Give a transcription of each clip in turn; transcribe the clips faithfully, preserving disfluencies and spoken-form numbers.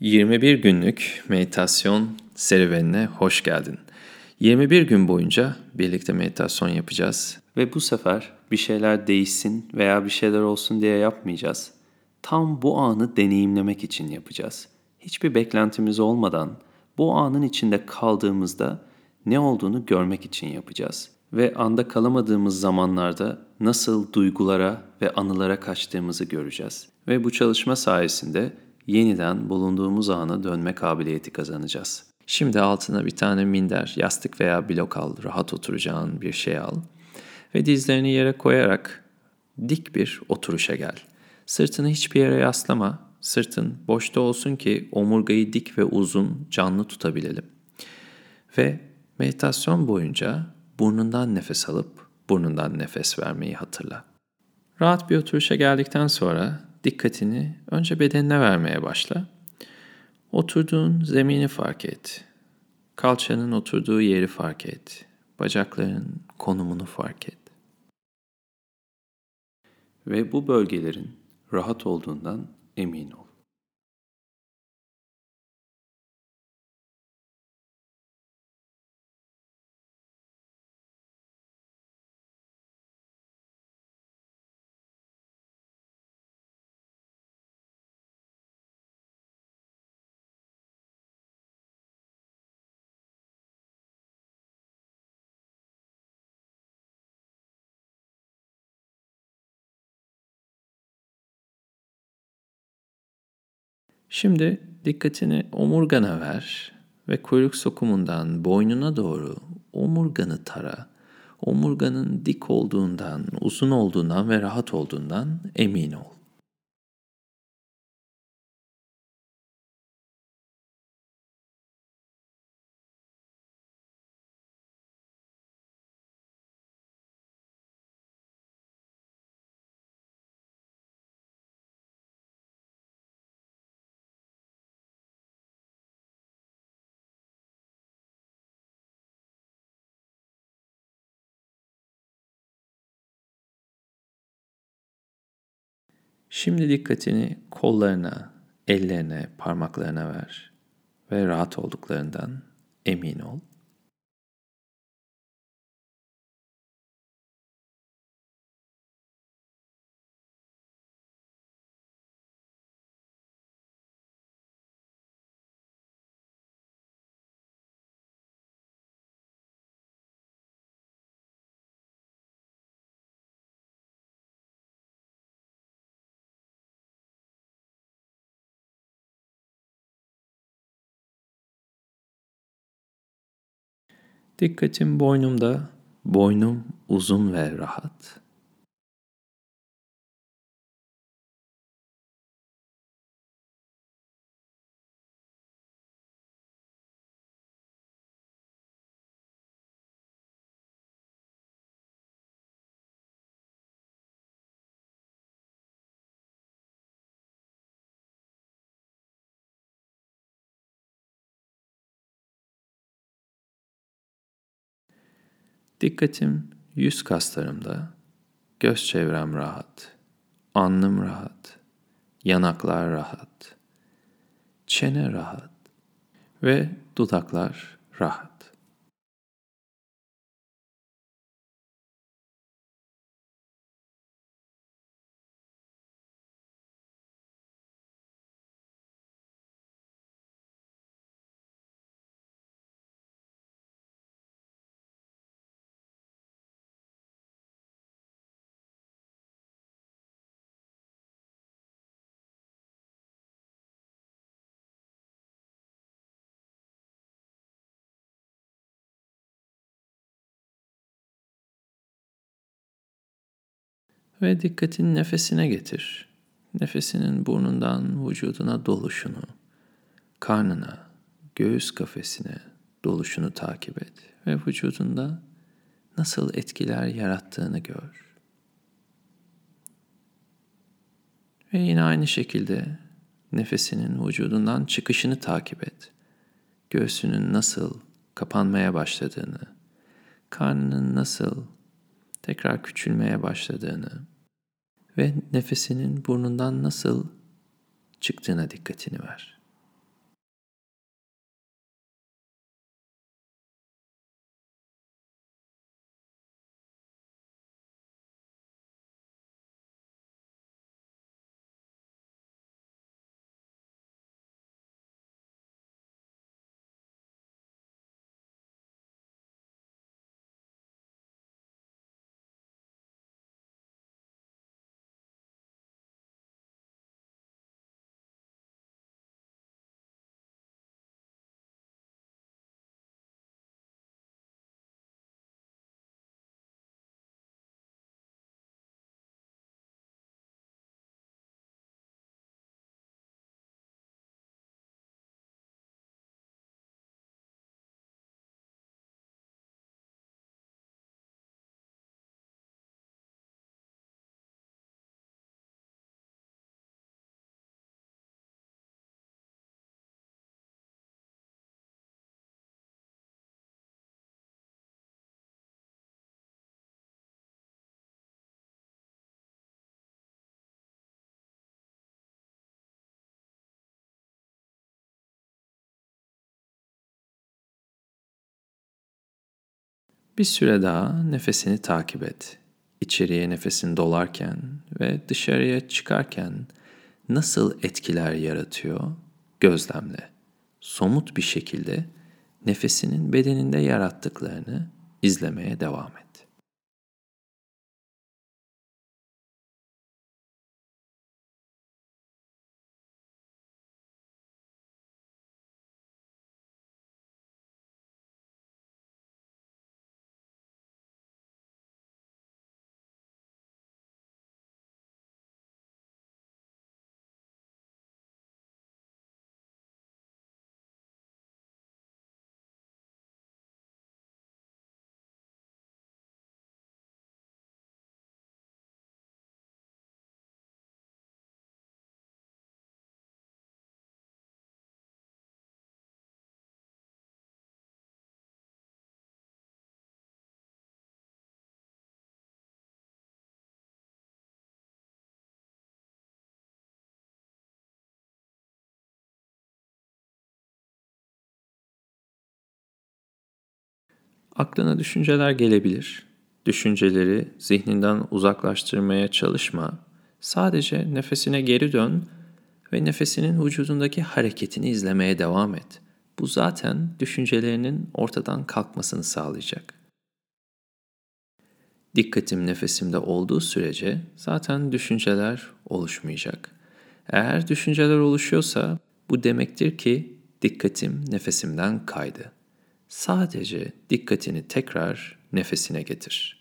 yirmi bir günlük meditasyon serüvenine hoş geldin. yirmi bir gün boyunca birlikte meditasyon yapacağız ve bu sefer bir şeyler değişsin veya bir şeyler olsun diye yapmayacağız. Tam bu anı deneyimlemek için yapacağız. Hiçbir beklentimiz olmadan bu anın içinde kaldığımızda ne olduğunu görmek için yapacağız. Ve anda kalamadığımız zamanlarda nasıl duygulara ve anılara kaçtığımızı göreceğiz. Ve bu çalışma sayesinde yeniden bulunduğumuz ana dönme kabiliyeti kazanacağız. Şimdi altına bir tane minder, yastık veya blok al, rahat oturacağın bir şey al. Ve dizlerini yere koyarak dik bir oturuşa gel. Sırtını hiçbir yere yaslama, sırtın boşta olsun ki omurgayı dik ve uzun, canlı tutabilelim. Ve meditasyon boyunca burnundan nefes alıp burnundan nefes vermeyi hatırla. Rahat bir oturuşa geldikten sonra dikkatini önce bedenine vermeye başla. Oturduğun zemini fark et. Kalçanın oturduğu yeri fark et. Bacakların konumunu fark et. Ve bu bölgelerin rahat olduğundan emin ol. Şimdi dikkatini omurgana ver ve kuyruk sokumundan boynuna doğru omurganı tara. Omurganın dik olduğundan, uzun olduğundan ve rahat olduğundan emin ol. Şimdi dikkatini kollarına, ellerine, parmaklarına ver ve rahat olduklarından emin ol. Dikkatim boynumda, boynum uzun ve rahat. Dikkatim yüz kaslarımda, göz çevrem rahat, alnım rahat, yanaklar rahat, çene rahat ve dudaklar rahat. Ve dikkatini nefesine getir. Nefesinin burnundan vücuduna doluşunu, karnına, göğüs kafesine doluşunu takip et ve vücudunda nasıl etkiler yarattığını gör. Ve yine aynı şekilde nefesinin vücudundan çıkışını takip et. Göğsünün nasıl kapanmaya başladığını, karnının nasıl tekrar küçülmeye başladığını ve nefesinin burnundan nasıl çıktığına dikkatini ver. Bir süre daha nefesini takip et. İçeriye nefesin dolarken ve dışarıya çıkarken nasıl etkiler yaratıyor? Gözlemle. Somut bir şekilde nefesinin bedeninde yarattıklarını izlemeye devam et. Aklına düşünceler gelebilir. Düşünceleri zihninden uzaklaştırmaya çalışma. Sadece nefesine geri dön ve nefesinin vücudundaki hareketini izlemeye devam et. Bu zaten düşüncelerinin ortadan kalkmasını sağlayacak. Dikkatim nefesimde olduğu sürece zaten düşünceler oluşmayacak. Eğer düşünceler oluşuyorsa bu demektir ki dikkatim nefesimden kaydı. Sadece dikkatini tekrar nefesine getir.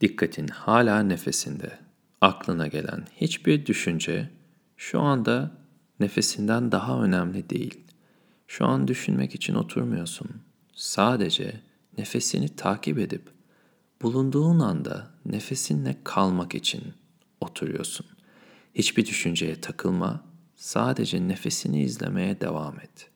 Dikkatin hala nefesinde. Aklına gelen hiçbir düşünce şu anda nefesinden daha önemli değil. Şu an düşünmek için oturmuyorsun. Sadece nefesini takip edip bulunduğun anda nefesinle kalmak için oturuyorsun. Hiçbir düşünceye takılma, sadece nefesini izlemeye devam et.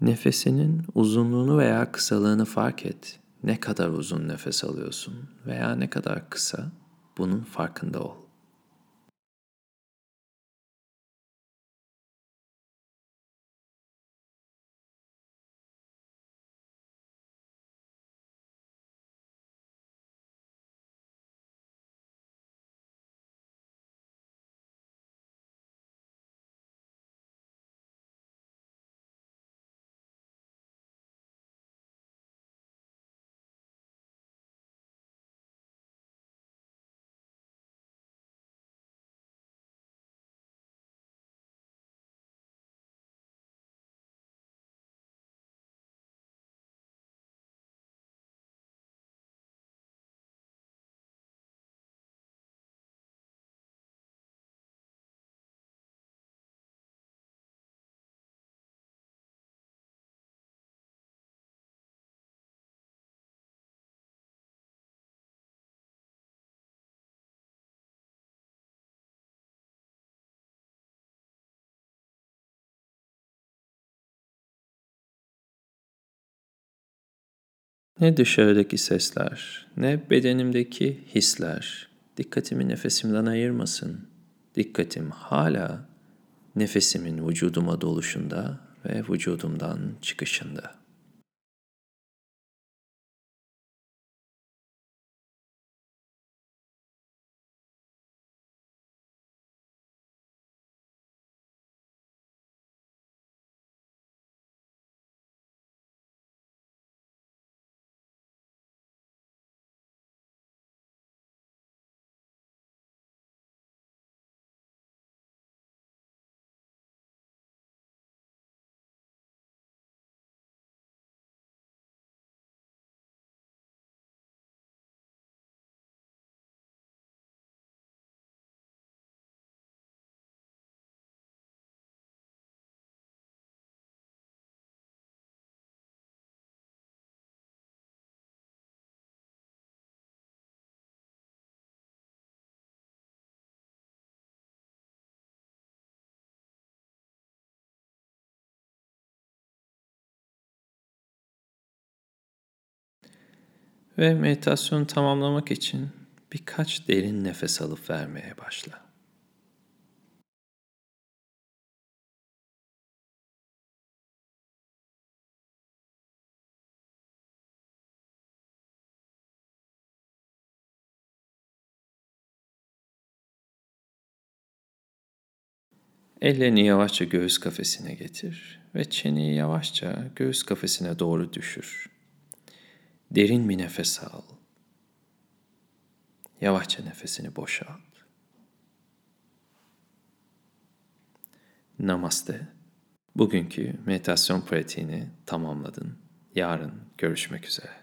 Nefesinin uzunluğunu veya kısalığını fark et. Ne kadar uzun nefes alıyorsun veya ne kadar kısa, bunun farkında ol. Ne dışarıdaki sesler, ne bedenimdeki hisler dikkatimi nefesimden ayırmasın. Dikkatim hala nefesimin vücuduma doluşunda ve vücudumdan çıkışında. Ve meditasyonu tamamlamak için birkaç derin nefes alıp vermeye başla. Ellerini yavaşça göğüs kafesine getir ve çeneyi yavaşça göğüs kafesine doğru düşür. Derin bir nefes al. Yavaşça nefesini boşalt. Namaste. Bugünkü meditasyon pratiğini tamamladın. Yarın görüşmek üzere.